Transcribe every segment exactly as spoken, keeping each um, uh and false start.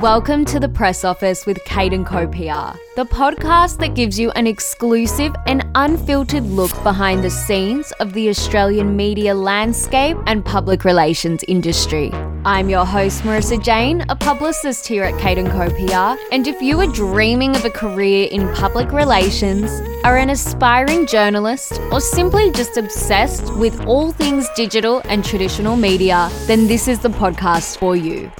Welcome to The Press Office with Kate and Co. P R, the podcast that gives you an exclusive and unfiltered look behind the scenes of the Australian media landscape and public relations industry. I'm your host, Marissa Jane, a publicist here at Kate and Co. P R, and if you are dreaming of a career in public relations, are an aspiring journalist, or simply just obsessed with all things digital and traditional media, then this is the podcast for you.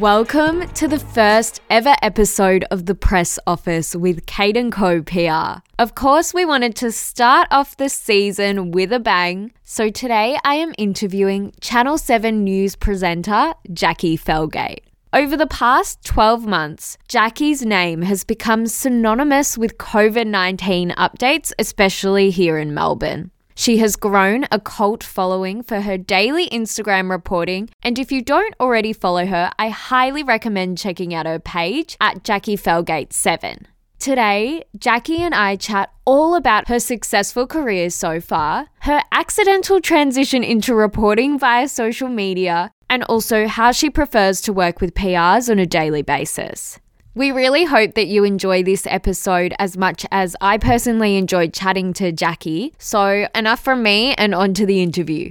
Welcome to the first ever episode of The Press Office with Kate and Co. P R. Of course, we wanted to start off the season with a bang, so today I am interviewing Channel seven News presenter Jacqui Felgate. Over the past twelve months, Jacqui's name has become synonymous with COVID nineteen updates, especially here in Melbourne. She has grown a cult following for her daily Instagram reporting, and if you don't already follow her, I highly recommend checking out her page at jacqui felgate seven. Today, Jacqui and I chat all about her successful career so far, her accidental transition into reporting via social media, and also how she prefers to work with P Rs on a daily basis. We really hope that you enjoy this episode as much as I personally enjoyed chatting to Jacqui. So enough from me and on to the interview.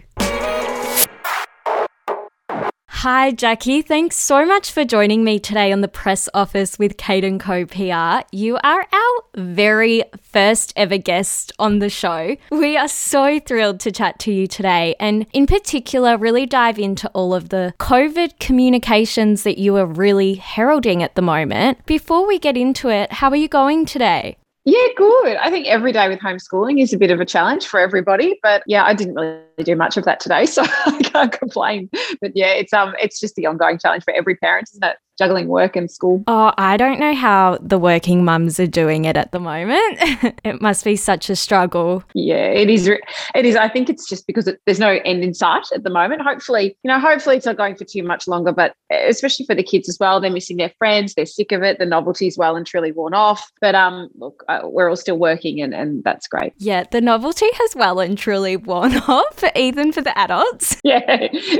Hi Jacqui, thanks so much for joining me today on The Press Office with Kate and Co. P R. You are our very first ever guest on the show. We are so thrilled to chat to you today and in particular really dive into all of the COVID communications that you are really heralding at the moment. Before we get into it, how are you going today? Yeah, good. I think every day with homeschooling is a bit of a challenge for everybody, but yeah, I didn't really do much of that today, so I can't complain. But yeah, it's um, it's just the ongoing challenge for every parent, isn't it? Juggling work and school. Oh, I don't know how the working mums are doing it at the moment. It must be such a struggle. Yeah, it is. It is. I think it's just because it, there's no end in sight at the moment. Hopefully, you know, hopefully it's not going for too much longer, but especially for the kids as well. They're missing their friends. They're sick of it. The novelty's well and truly worn off. But um, look, uh, we're all still working and, and that's great. Yeah, the novelty has well and truly worn off, even for the adults. Yeah,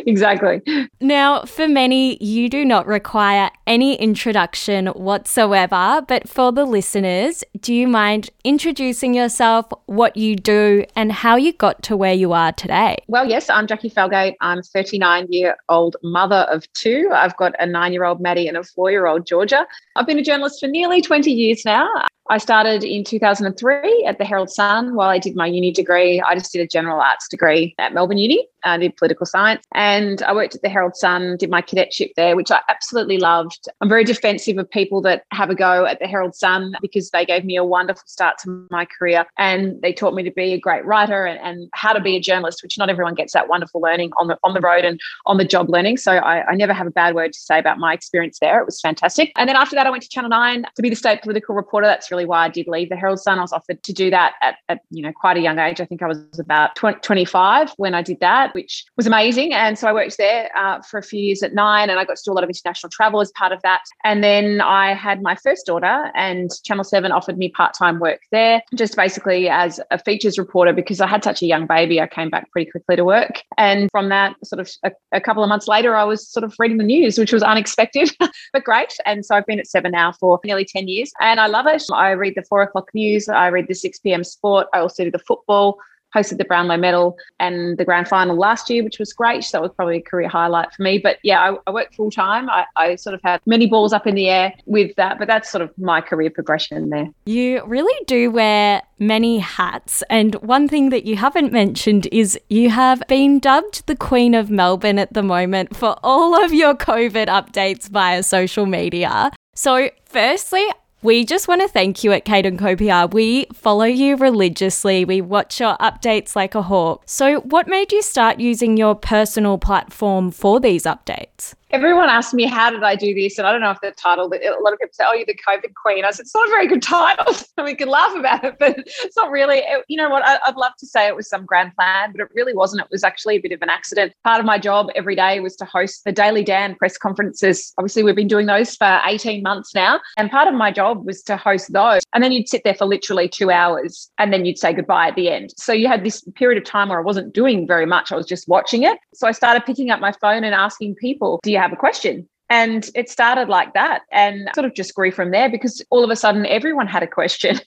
exactly. Now, for many, you do not require any introduction whatsoever, but for the listeners, do you mind introducing yourself, what you do, and how you got to where you are today? Well, yes, I'm Jacqui Felgate. I'm a thirty-nine-year-old mother of two. I've got a nine-year-old Maddie and a four-year-old Georgia. I've been a journalist for nearly twenty years now. I started in two thousand three at the Herald Sun while I did my uni degree. I just did a general arts degree at Melbourne Uni. I did political science and I worked at the Herald Sun, did my cadetship there, which I absolutely loved. I'm very defensive of people that have a go at the Herald Sun because they gave me a wonderful start to my career and they taught me to be a great writer and, and how to be a journalist, which not everyone gets that wonderful learning on the on the road and on the job learning. So I, I never have a bad word to say about my experience there. It was fantastic. And then after that, I went to Channel Nine to be the state political reporter. That's really why I did leave the Herald Sun. I was offered to do that at, at you know, quite a young age. I think I was about twenty, twenty-five when I did that, which was amazing. And so I worked there uh, for a few years at Nine and I got to do a lot of international travel as part of that. And then I had my first daughter and Channel seven offered me part-time work there, just basically as a features reporter because I had such a young baby. I came back pretty quickly to work. And from that, sort of a, a couple of months later, I was sort of reading the news, which was unexpected, but great. And so I've been at Seven now for nearly ten years and I love it. I read the four o'clock news. I read the six p.m. sport. I also do the football, hosted the Brownlow Medal and the Grand Final last year, which was great. So that was probably a career highlight for me. But yeah, I, I worked full time. I, I sort of had many balls up in the air with that, but that's sort of my career progression there. You really do wear many hats. And one thing that you haven't mentioned is you have been dubbed the Queen of Melbourne at the moment for all of your COVID updates via social media. So firstly, we just want to thank you at Kate and Co. P R. We follow you religiously. We watch your updates like a hawk. So what made you start using your personal platform for these updates? Everyone asked me, how did I do this? And I don't know if the title, but a lot of people say, oh, you're the COVID Queen. I said, it's not a very good title. We could laugh about it, but it's not really, it, you know what, I, I'd love to say it was some grand plan, but it really wasn't. It was actually a bit of an accident. Part of my job every day was to host the Daily Dan press conferences. Obviously, we've been doing those for eighteen months now. And part of my job was to host those. And then you'd sit there for literally two hours and then you'd say goodbye at the end. So you had this period of time where I wasn't doing very much. I was just watching it. So I started picking up my phone and asking people, do you have a question? And it started like that, and sort of just grew from there, because all of a sudden everyone had a question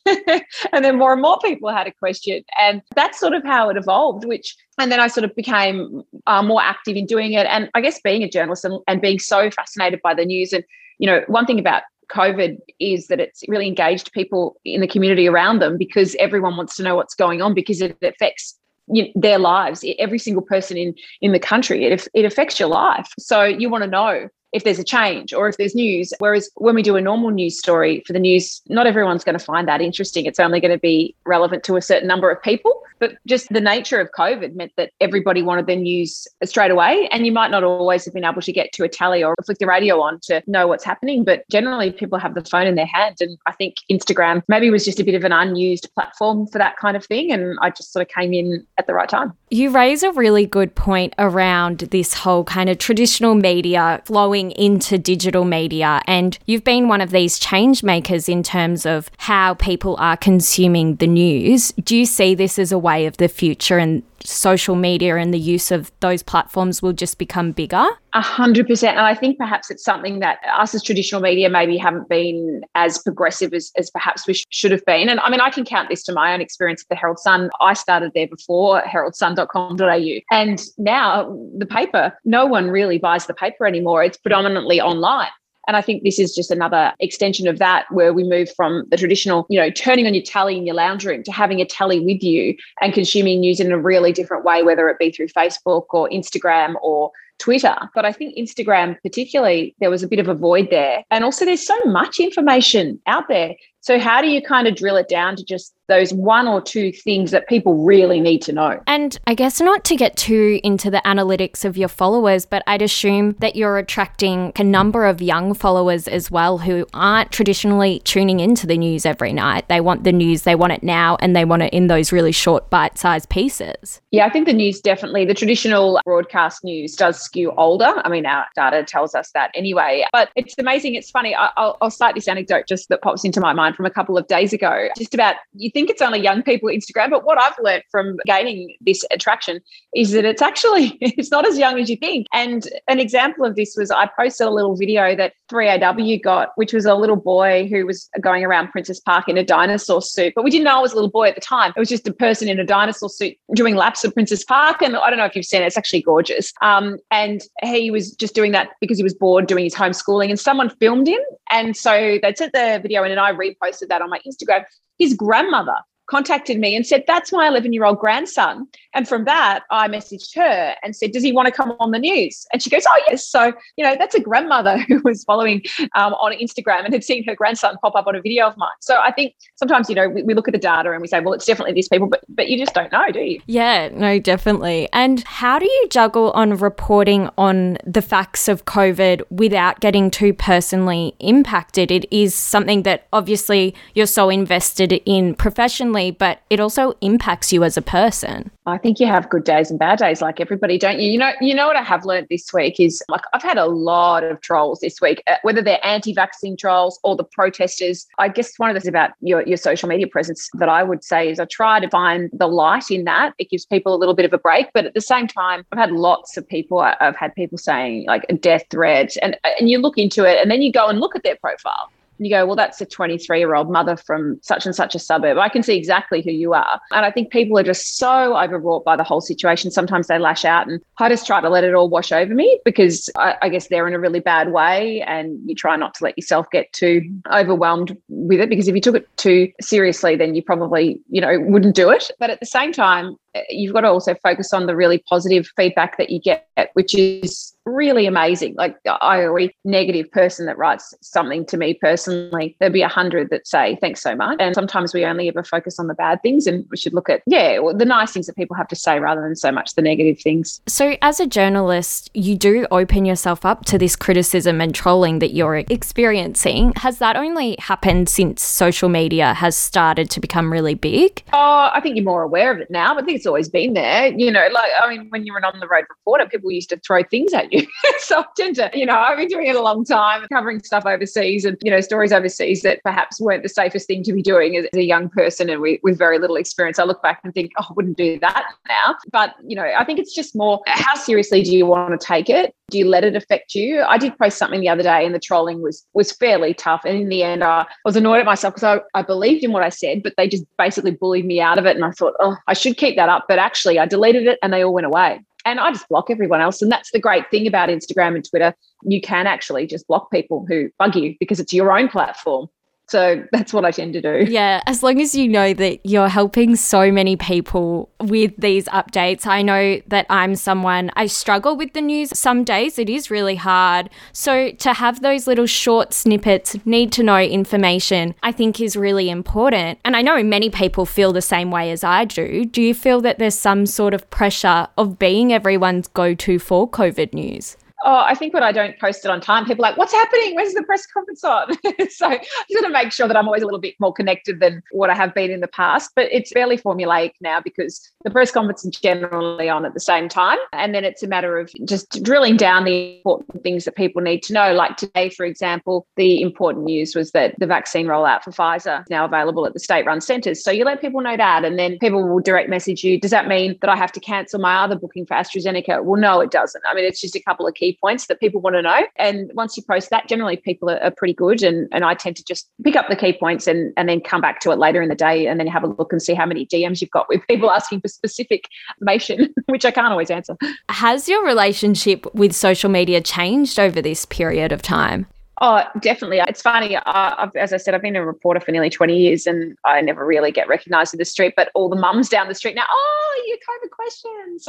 and then more and more people had a question. And that's sort of how it evolved, which, and then I sort of became uh, more active in doing it. And I guess being a journalist and, and being so fascinated by the news. And, you know, one thing about COVID is that it's really engaged people in the community around them, because everyone wants to know what's going on, because it affects You know, their lives. Every single person in in the country, it it affects your life. So you want to know if there's a change or if there's news. Whereas when we do a normal news story for the news, not everyone's going to find that interesting. It's only going to be relevant to a certain number of people. But just the nature of COVID meant that everybody wanted their news straight away, and you might not always have been able to get to a telly or flick the radio on to know what's happening. But generally, people have the phone in their hand, and I think Instagram maybe was just a bit of an unused platform for that kind of thing, and I just sort of came in at the right time. You raise a really good point around this whole kind of traditional media flowing into digital media, and you've been one of these change makers in terms of how people are consuming the news. Do you see this as a way of the future, and social media and the use of those platforms will just become bigger? A hundred percent. And I think perhaps it's something that us as traditional media maybe haven't been as progressive as, as perhaps we sh- should have been. And I mean, I can count this to my own experience at the Herald Sun. I started there before herald sun dot com dot a u. And now the paper, no one really buys the paper anymore. It's predominantly online. And I think this is just another extension of that, where we move from the traditional, you know, turning on your telly in your lounge room to having a telly with you and consuming news in a really different way, whether it be through Facebook or Instagram or Twitter. But I think Instagram particularly, there was a bit of a void there. And also there's so much information out there. So how do you kind of drill it down to just those one or two things that people really need to know? And I guess not to get too into the analytics of your followers, but I'd assume that you're attracting a number of young followers as well, who aren't traditionally tuning into the news every night. They want the news, they want it now, and they want it in those really short bite-sized pieces. Yeah, I think the news definitely, the traditional broadcast news does skew older. I mean, our data tells us that anyway. But it's amazing. It's funny. I'll, I'll cite this anecdote just that pops into my mind from a couple of days ago, just about, you think it's only young people Instagram, but what I've learned from gaining this attraction is that it's actually, it's not as young as you think. And an example of this was, I posted a little video that three A W got, which was a little boy who was going around Princess Park in a dinosaur suit. But we didn't know it was a little boy at the time. It was just a person in a dinosaur suit doing laps of Princess Park. And I don't know if you've seen it, it's actually gorgeous. Um, and he was just doing that because he was bored doing his homeschooling, and someone filmed him. And so they sent the video in, and I reposted posted that on my Instagram. His grandmother contacted me and said, that's my eleven-year-old grandson. And from that, I messaged her and said, does he want to come on the news? And she goes, oh, yes. So, you know, that's a grandmother who was following um, on Instagram and had seen her grandson pop up on a video of mine. So I think sometimes, you know, we, we look at the data and we say, well, it's definitely these people, but, but you just don't know, do you? Yeah, no, definitely. And how do you juggle on reporting on the facts of COVID without getting too personally impacted? It is something that obviously you're so invested in professionally, but it also impacts you as a person. I think you have good days and bad days, like everybody, don't you? You know, you know what I have learned this week is, like, I've had a lot of trolls this week, whether they're anti-vaccine trolls or the protesters. I guess one of the things about your, your social media presence that I would say is, I try to find the light in that. It gives people a little bit of a break, but at the same time, I've had lots of people, I've had people saying like death threats, and, and you look into it and then you go and look at their profile. And you go, well, that's a twenty-three-year-old mother from such and such a suburb. I can see exactly who you are. And I think people are just so overwrought by the whole situation. Sometimes they lash out, and I just try to let it all wash over me, because I, I guess they're in a really bad way, and you try not to let yourself get too overwhelmed with it, because if you took it too seriously, then you probably, you know, wouldn't do it. But at the same time, you've got to also focus on the really positive feedback that you get, which is really amazing. Like, I already, negative person that writes something to me personally, there'd be a hundred that say, thanks so much. And sometimes we only ever focus on the bad things, and we should look at, yeah, well, the nice things that people have to say rather than so much the negative things. So as a journalist, you do open yourself up to this criticism and trolling that you're experiencing. Has that only happened since social media has started to become really big? Oh, I think you're more aware of it now, but I think it's always been there. You know, like, I mean, when you were an on-the-road reporter, people used to throw things at you. you. So I tend to, you know, I've been doing it a long time, covering stuff overseas and, you know, stories overseas that perhaps weren't the safest thing to be doing as a young person and with, with very little experience. I look back and think, oh, I wouldn't do that now. But, you know, I think it's just more, how seriously do you want to take it? Do you let it affect you? I did post something the other day and the trolling was was fairly tough. And in the end, I was annoyed at myself because I, I believed in what I said, but they just basically bullied me out of it. And I thought, oh, I should keep that up. But actually, I deleted it and they all went away. And I just block everyone else. And that's the great thing about Instagram and Twitter. You can actually just block people who bug you because it's your own platform. So that's what I tend to do. Yeah, as long as you know that you're helping so many people with these updates. I know that I'm someone, I struggle with the news some days. It is really hard. So to have those little short snippets, need to know information, I think is really important. And I know many people feel the same way as I do. Do you feel that there's some sort of pressure of being everyone's go-to for COVID news? Oh, I think when I don't post it on time, people are like, what's happening? Where's the press conference on? So I just want to make sure that I'm always a little bit more connected than what I have been in the past. But it's fairly formulaic now because the press conference is generally on at the same time. And then it's a matter of just drilling down the important things that people need to know. Like today, for example, the important news was that the vaccine rollout for Pfizer is now available at the state-run centres. So you let people know that and then people will direct message you. Does that mean that I have to cancel my other booking for AstraZeneca? Well, no, it doesn't. I mean, it's just a couple of key points that people want to know, and once you post that, generally people are, are pretty good, and and I tend to just pick up the key points and and then come back to it later in the day and then have a look and see how many D Ms you've got with people asking for specific information, which I can't always answer. Has your relationship with social media changed over this period of time? Oh, definitely. It's funny. I've, as I said, I've been a reporter for nearly twenty years and I never really get recognised in the street, but all the mums down the street now, oh, you COVID questions.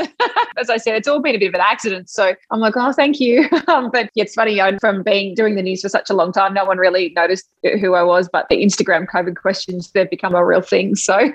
As I said, it's all been a bit of an accident. So I'm like, oh, thank you. Um, but it's funny, I, from being doing the news for such a long time, no one really noticed who I was, but the Instagram COVID questions, they've become a real thing. So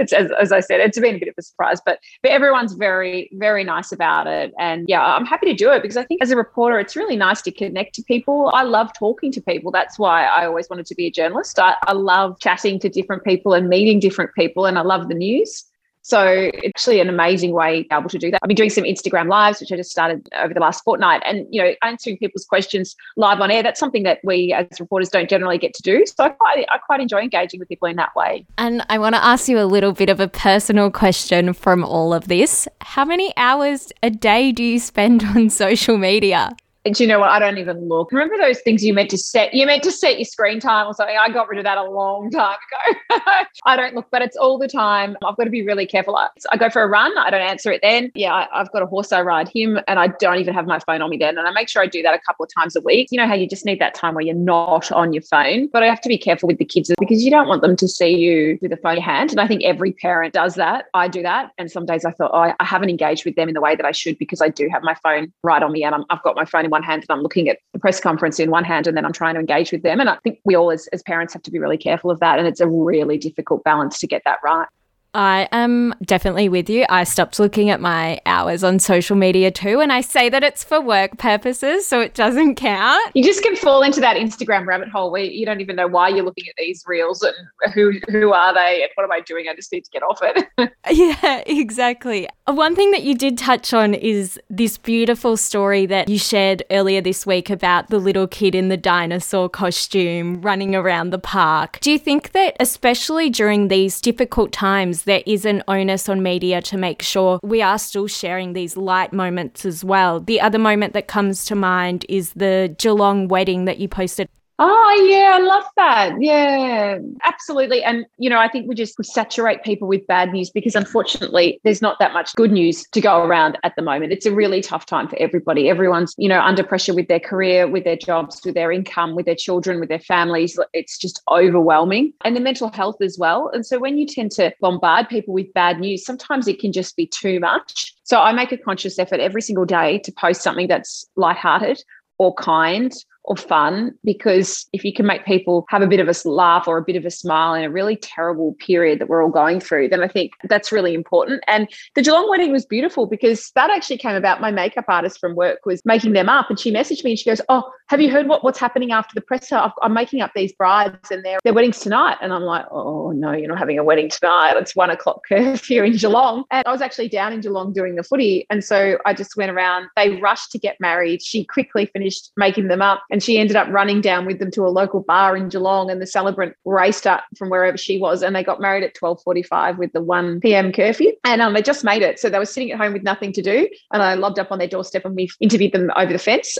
it's as, as I said, it's been a bit of a surprise, but, but everyone's very, very nice about it. And yeah, I'm happy to do it because I think as a reporter, it's really nice to connect to people. I love love talking to people. That's why I always wanted to be a journalist. I, I love chatting to different people and meeting different people, and I love the news. So it's actually an amazing way able to do that. I've been doing some Instagram lives, which I just started over the last fortnight, and, you know, answering people's questions live on air. That's something that we as reporters don't generally get to do. So I quite, I quite enjoy engaging with people in that way. And I want to ask you a little bit of a personal question from all of this. How many hours a day do you spend on social media? Do you know what? I don't even look. Remember those things you meant to set? You meant to set your screen time or something. I got rid of that a long time ago. I don't look, but it's all the time. I've got to be really careful. I, I go for a run. I don't answer it then. Yeah, I, I've got a horse. I ride him and I don't even have my phone on me then. And I make sure I do that a couple of times a week. You know how you just need that time where you're not on your phone. But I have to be careful with the kids because you don't want them to see you with a phone in your hand. And I think every parent does that. I do that. And some days I thought, oh, I, I haven't engaged with them in the way that I should because I do have my phone right on me and I'm, I've got my phone in one hand and I'm looking at the press conference in one hand and then I'm trying to engage with them. And I think we all as, as parents have to be really careful of that. And it's a really difficult balance to get that right. I am definitely with you. I stopped looking at my hours on social media too, and I say that it's for work purposes, so it doesn't count. You just can fall into that Instagram rabbit hole where you don't even know why you're looking at these reels and who who are they and what am I doing? I just need to get off it. Yeah, exactly. One thing that you did touch on is this beautiful story that you shared earlier this week about the little kid in the dinosaur costume running around the park. Do you think that especially during these difficult times, there is an onus on media to make sure we are still sharing these light moments as well? The other moment that comes to mind is the Geelong wedding that you posted. Oh, yeah, I love that. Yeah, absolutely. And, you know, I think we just we saturate people with bad news because, unfortunately, there's not that much good news to go around at the moment. It's a really tough time for everybody. Everyone's, you know, under pressure with their career, with their jobs, with their income, with their children, with their families. It's just overwhelming. And the mental health as well. And so when you tend to bombard people with bad news, sometimes it can just be too much. So I make a conscious effort every single day to post something that's lighthearted or kind or fun, because if you can make people have a bit of a laugh or a bit of a smile in a really terrible period that we're all going through, then I think that's really important. And the Geelong wedding was beautiful because that actually came about. My makeup artist from work was making them up, and she messaged me and she goes, oh, have you heard what, what's happening after the presser? I've, I'm making up these brides and their, their weddings tonight. And I'm like, oh, no, you're not having a wedding tonight. It's one o'clock curfew in Geelong. And I was actually down in Geelong doing the footy. And so I just went around. They rushed to get married. She quickly finished making them up, and she ended up running down with them to a local bar in Geelong, and the celebrant raced up from wherever she was, and they got married at twelve forty-five with the one p.m. curfew. And um, they just made it. So they were sitting at home with nothing to do, and I lobbed up on their doorstep and we interviewed them over the fence.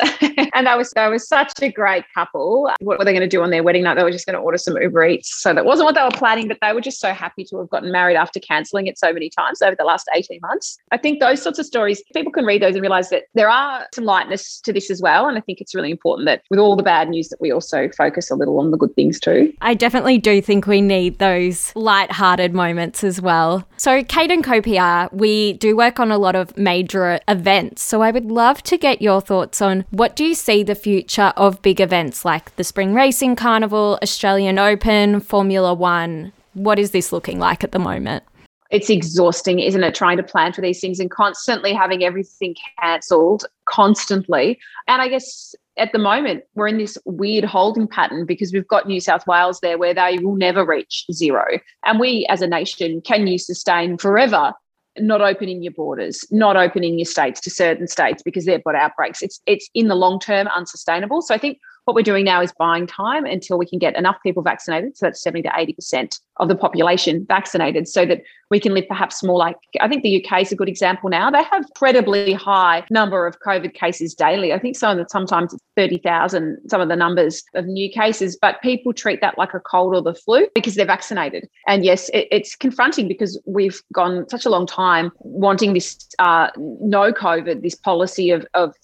And that was, that was such a great couple. What were they going to do on their wedding night? They were just going to order some Uber Eats. So that wasn't what they were planning, but they were just so happy to have gotten married after cancelling it so many times over the last eighteen months. I think those sorts of stories, people can read those and realise that there are some lightness to this as well. And I think it's really important that with all the bad news that we also focus a little on the good things too. I definitely do think we need those lighthearted moments as well. So Kate and Co. P R, we do work on a lot of major events. So I would love to get your thoughts on, what do you see the future of big events like the Spring Racing Carnival, Australian Open, Formula One? What is this looking like at the moment? It's exhausting, isn't it, trying to plan for these things and constantly having everything cancelled constantly. And I guess at the moment, we're in this weird holding pattern because we've got New South Wales there where they will never reach zero. And we as a nation, can you sustain forever not opening your borders, not opening your states to certain states because they've got outbreaks? It's, it's in the long term unsustainable. So I think what we're doing now is buying time until we can get enough people vaccinated. So that's seventy to eighty percent of the population vaccinated so that we can live perhaps more like, I think the U K is a good example now. They have incredibly high number of COVID cases daily. I think some, sometimes it's thirty thousand, some of the numbers of new cases, but people treat that like a cold or the flu because they're vaccinated. And yes, it, it's confronting because we've gone such a long time wanting this uh, no COVID, this policy of, of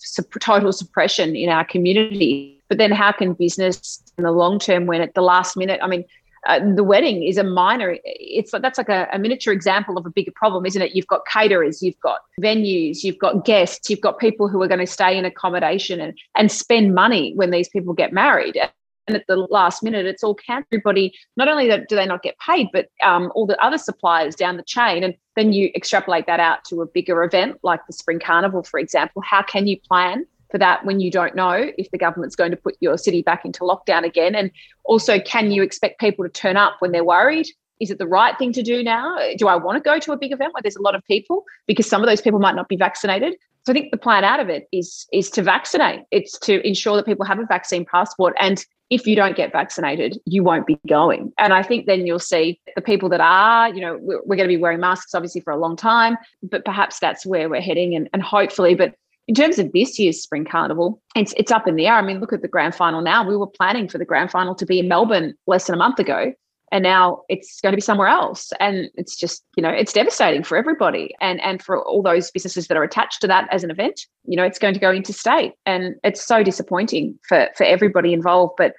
total suppression in our community. But then how can business in the long term when at the last minute, I mean, uh, the wedding is a minor, it's like, that's like a, a miniature example of a bigger problem, isn't it? You've got caterers, you've got venues, you've got guests, you've got people who are going to stay in accommodation and, and spend money when these people get married. And at the last minute, it's all cancelled. Everybody, not only do they not get paid, but um, all the other suppliers down the chain. And then you extrapolate that out to a bigger event like the Spring Carnival, for example. How can you plan for that when you don't know if the government's going to put your city back into lockdown again? And also, can you expect people to turn up when they're worried? Is it the right thing to do now? Do I want to go to a big event where there's a lot of people? Because some of those people might not be vaccinated. So I think the plan out of it is, is to vaccinate. It's to ensure that people have a vaccine passport. And if you don't get vaccinated, you won't be going. And I think then you'll see the people that are, you know, we're, we're going to be wearing masks obviously for a long time, but perhaps that's where we're heading and, and hopefully, but in terms of this year's Spring Carnival, it's it's up in the air. I mean, look at the grand final now. We were planning for the grand final to be in Melbourne less than a month ago, and now it's going to be somewhere else. And it's just, you know, it's devastating for everybody and, and for all those businesses that are attached to that as an event. You know, it's going to go interstate, and it's so disappointing for, for everybody involved. But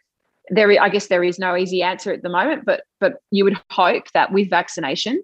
there, I guess there is no easy answer at the moment, but but you would hope that with vaccination,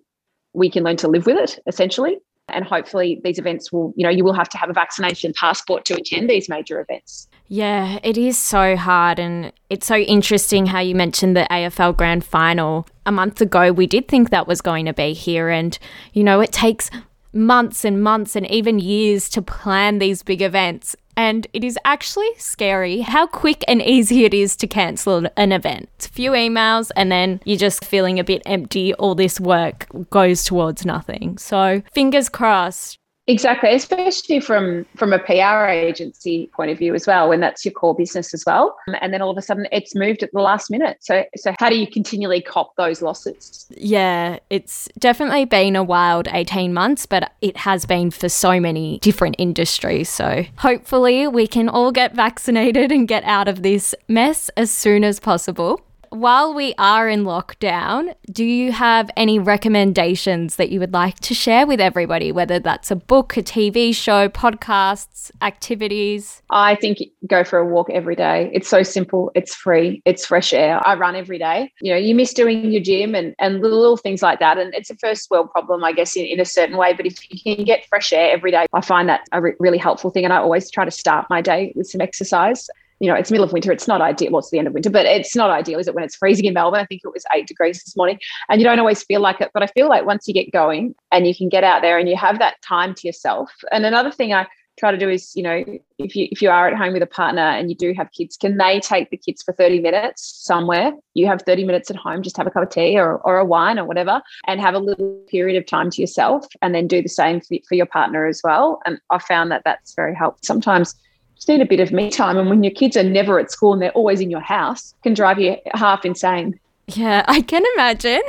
we can learn to live with it, essentially. And hopefully these events will, you know, you will have to have a vaccination passport to attend these major events. Yeah, it is so hard. And it's so interesting how you mentioned the A F L Grand Final. A month ago, we did think that was going to be here. And, you know, it takes months and months and even years to plan these big events. And it is actually scary how quick and easy it is to cancel an event. It's a few emails and then you're just feeling a bit empty. All this work goes towards nothing. So fingers crossed. Exactly, especially from, from a P R agency point of view as well, when that's your core business as well. And then all of a sudden it's moved at the last minute. So so how do you continually cop those losses? Yeah, it's definitely been a wild eighteen months, but it has been for so many different industries. So hopefully we can all get vaccinated and get out of this mess as soon as possible. While we are in lockdown, do you have any recommendations that you would like to share with everybody, whether that's a book, a T V show, podcasts, activities? I think go for a walk every day. It's so simple. It's free. It's fresh air. I run every day. You know, you miss doing your gym and, and little things like that. And it's a first world problem, I guess, in, in a certain way. But if you can get fresh air every day, I find that a re- really helpful thing. And I always try to start my day with some exercise. you know, it's middle of winter. It's not ideal. Well, it's the end of winter, but it's not ideal, is it, when it's freezing in Melbourne? I think it was eight degrees this morning, and you don't always feel like it. But I feel like once you get going and you can get out there and you have that time to yourself. And another thing I try to do is, you know, if you if you are at home with a partner and you do have kids, can they take the kids for thirty minutes somewhere? You have thirty minutes at home, just have a cup of tea or, or a wine or whatever, and have a little period of time to yourself, and then do the same for, for your partner as well. And I found that that's very helpful. Sometimes just need a bit of me time, and when your kids are never at school and they're always in your house, can drive you half insane. Yeah, I can imagine.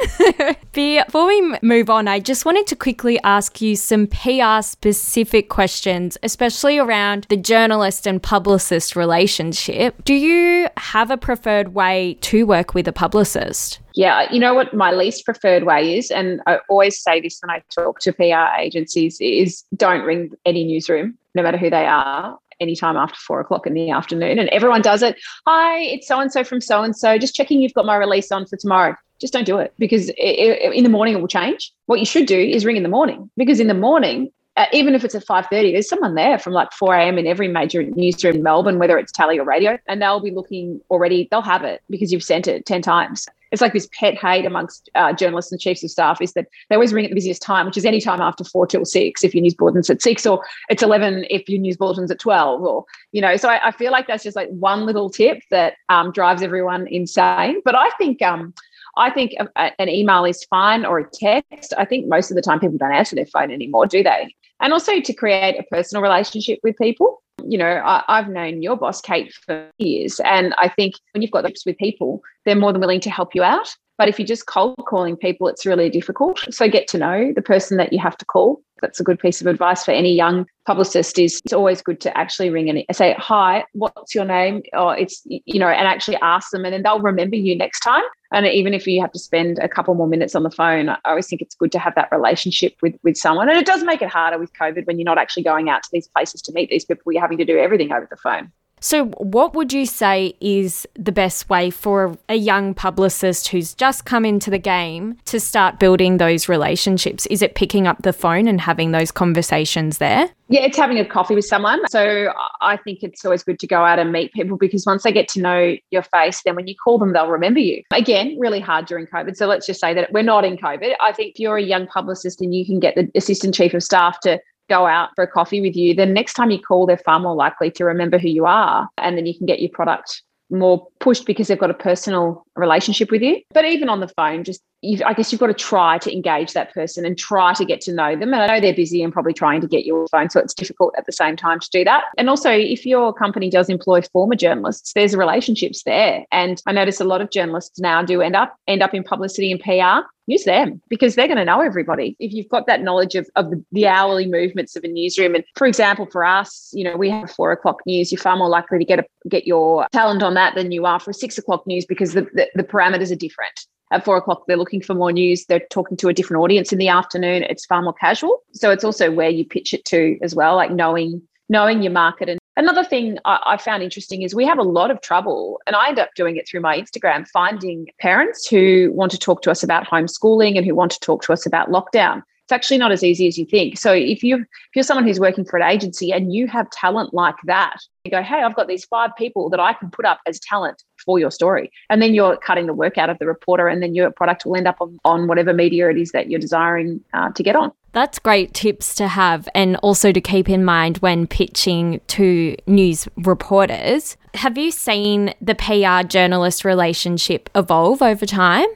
Before we move on, I just wanted to quickly ask you some P R-specific questions, especially around the journalist and publicist relationship. Do you have a preferred way to work with a publicist? Yeah, you know what my least preferred way is, and I always say this when I talk to P R agencies, is don't ring any newsroom, no matter who they are, anytime after four o'clock in the afternoon. And everyone does it. Hi, it's so-and-so from so-and-so. Just checking you've got my release on for tomorrow. Just don't do it, because it, it, in the morning it will change. What you should do is ring in the morning, because in the morning, uh, even if it's at five thirty, there's someone there from like four a.m. in every major newsroom in Melbourne, whether it's Tally or radio, and they'll be looking already. They'll have it because you've sent it ten times. It's like this pet hate amongst uh, journalists and chiefs of staff is that they always ring at the busiest time, which is any time after four till six if your news bulletin's at six, or it's eleven if your news bulletin's at twelve, or, you know. So I, I feel like that's just like one little tip that um, drives everyone insane. But I think um, I think a, a, an email is fine, or a text. I think most of the time people don't answer their phone anymore, do they? And also to create a personal relationship with people. You know, I, I've known your boss, Kate, for years. And I think when you've got lips with people, they're more than willing to help you out. But if you're just cold calling people, it's really difficult. So get to know the person that you have to call. That's a good piece of advice for any young publicist, is it's always good to actually ring and say, hi, what's your name? Or it's, you know, and actually ask them, and then they'll remember you next time. And even if you have to spend a couple more minutes on the phone, I always think it's good to have that relationship with, with someone. And it does make it harder with COVID when you're not actually going out to these places to meet these people. You're having to do everything over the phone. So what would you say is the best way for a young publicist who's just come into the game to start building those relationships? Is it picking up the phone and having those conversations there? Yeah, it's having a coffee with someone. So I think it's always good to go out and meet people, because once they get to know your face, then when you call them, they'll remember you. Again, really hard during COVID. So let's just say that we're not in COVID. I think if you're a young publicist and you can get the assistant chief of staff to go out for a coffee with you, then next time you call, they're far more likely to remember who you are, and then you can get your product more pushed because they've got a personal relationship with you. But even on the phone, just you, I guess you've got to try to engage that person and try to get to know them. And I know they're busy and probably trying to get you on the phone, so it's difficult at the same time to do that. And also, if your company does employ former journalists, there's relationships there. And I notice a lot of journalists now do end up end up in publicity and P R. Use them, because they're going to know everybody. If you've got that knowledge of, of the, the hourly movements of a newsroom, and for example, for us, you know, we have four o'clock news. You're far more likely to get a, get your talent on that than you are for six o'clock news, because the, the, the parameters are different. At four o'clock, they're looking for more news. They're talking to a different audience. In the afternoon, it's far more casual. So it's also where you pitch it to as well, like knowing knowing your market. And another thing I found interesting is we have a lot of trouble, and I end up doing it through my Instagram, finding parents who want to talk to us about homeschooling and who want to talk to us about lockdown. It's actually not as easy as you think. So if you if you're someone who's working for an agency and you have talent like that, you go, hey, I've got these five people that I can put up as talent for your story. And then you're cutting the work out of the reporter, and then your product will end up on, on whatever media it is that you're desiring uh, to get on. That's great tips to have, and also to keep in mind when pitching to news reporters. Have you seen the P R journalist relationship evolve over time?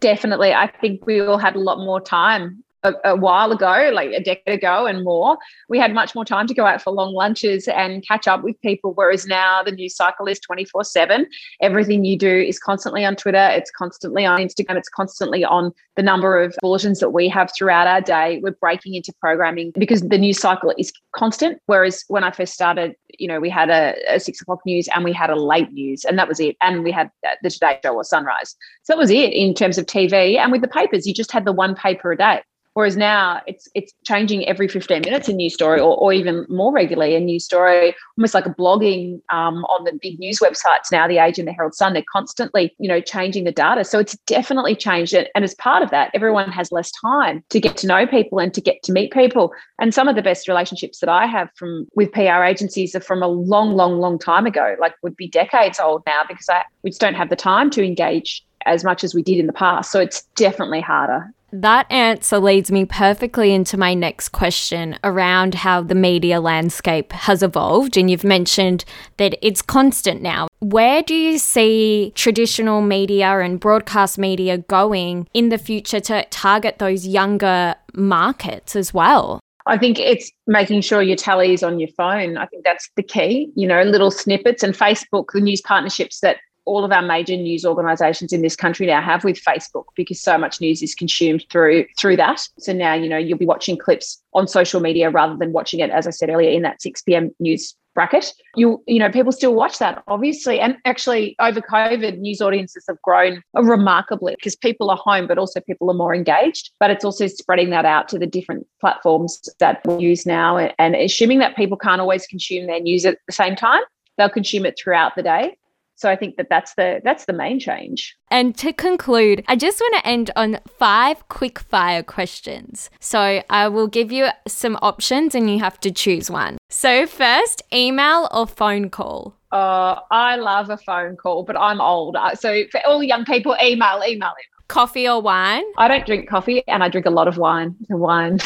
Definitely. I think we all had a lot more time. A, a while ago, like a decade ago and more, we had much more time to go out for long lunches and catch up with people, whereas now the news cycle is twenty-four seven. Everything you do is constantly on Twitter, it's constantly on Instagram, it's constantly on the number of bulletins that we have throughout our day. We're breaking into programming because the news cycle is constant, whereas when I first started, you know, we had a, a six o'clock news and we had a late news, and that was it. And we had the Today Show or Sunrise. So that was it in terms of T V. And with the papers, you just had the one paper a day. Whereas now it's it's changing every fifteen minutes, a new story, or, or even more regularly, a new story, almost like a blogging um, on the big news websites now, The Age and the Herald Sun. They're constantly, you know, changing the data. So it's definitely changed. And, and as part of that, everyone has less time to get to know people and to get to meet people. And some of the best relationships that I have from with P R agencies are from a long, long, long time ago, like would be decades old now, because I, we just don't have the time to engage as much as we did in the past. So it's definitely harder. That answer leads me perfectly into my next question around how the media landscape has evolved. And you've mentioned that it's constant now. Where do you see traditional media and broadcast media going in the future to target those younger markets as well? I think it's making sure your tally is on your phone. I think that's the key, you know, little snippets, and Facebook, the news partnerships that all of our major news organisations in this country now have with Facebook, because so much news is consumed through through that. So now, you know, you'll be watching clips on social media rather than watching it, as I said earlier, in that six p.m. news bracket. You you know, people still watch that, obviously. And actually, over COVID, news audiences have grown remarkably because people are home, but also people are more engaged. But it's also spreading that out to the different platforms that we use now, and, and assuming that people can't always consume their news at the same time, they'll consume it throughout the day. So I think that that's the that's the main change. And to conclude, I just want to end on five quick fire questions. So I will give you some options and you have to choose one. So first, email or phone call? Uh, I love a phone call, but I'm old. So for all young people, email, email, email. Coffee or wine? I don't drink coffee, and I drink a lot of wine. Wine.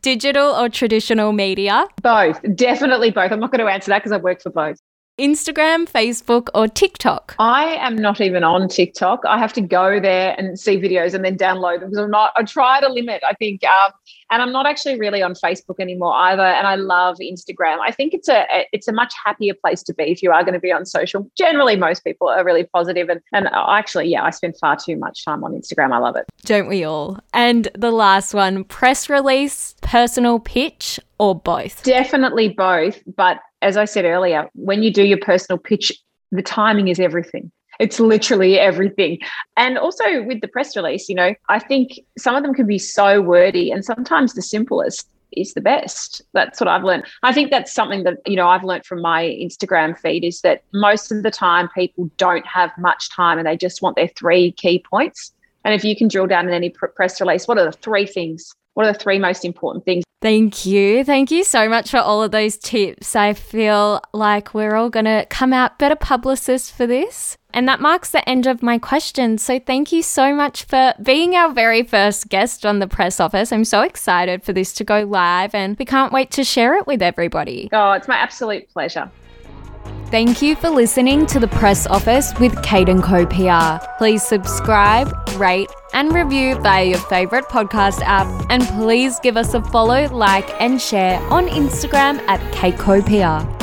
Digital or traditional media? Both. Definitely both. I'm not going to answer that because I work for both. Instagram, Facebook or TikTok? I am not even on TikTok. I have to go there and see videos and then download them because I'm not, I try to limit, I think. Um, and I'm not actually really on Facebook anymore either. And I love Instagram. I think it's a, it's a much happier place to be if you are going to be on social. Generally, most people are really positive. And, and actually, yeah, I spend far too much time on Instagram. I love it. Don't we all? And the last one, press release, personal pitch or both? Definitely both. But as I said earlier, when you do your personal pitch, the timing is everything. It's literally everything. And also with the press release, you know, I think some of them can be so wordy, and sometimes the simplest is the best. That's what I've learned. I think that's something that, you know, I've learned from my Instagram feed, is that most of the time people don't have much time and they just want their three key points. And if you can drill down in any pr- press release, what are the three things? What are the three most important things? Thank you. Thank you so much for all of those tips. I feel like we're all going to come out better publicists for this. And that marks the end of my questions. So thank you so much for being our very first guest on The Press Office. I'm so excited for this to go live, and we can't wait to share it with everybody. Oh, it's my absolute pleasure. Thank you for listening to The Press Office with Kate and Co. P R. Please subscribe, rate and review via your favourite podcast app, and please give us a follow, like and share on Instagram at Kate Co P R.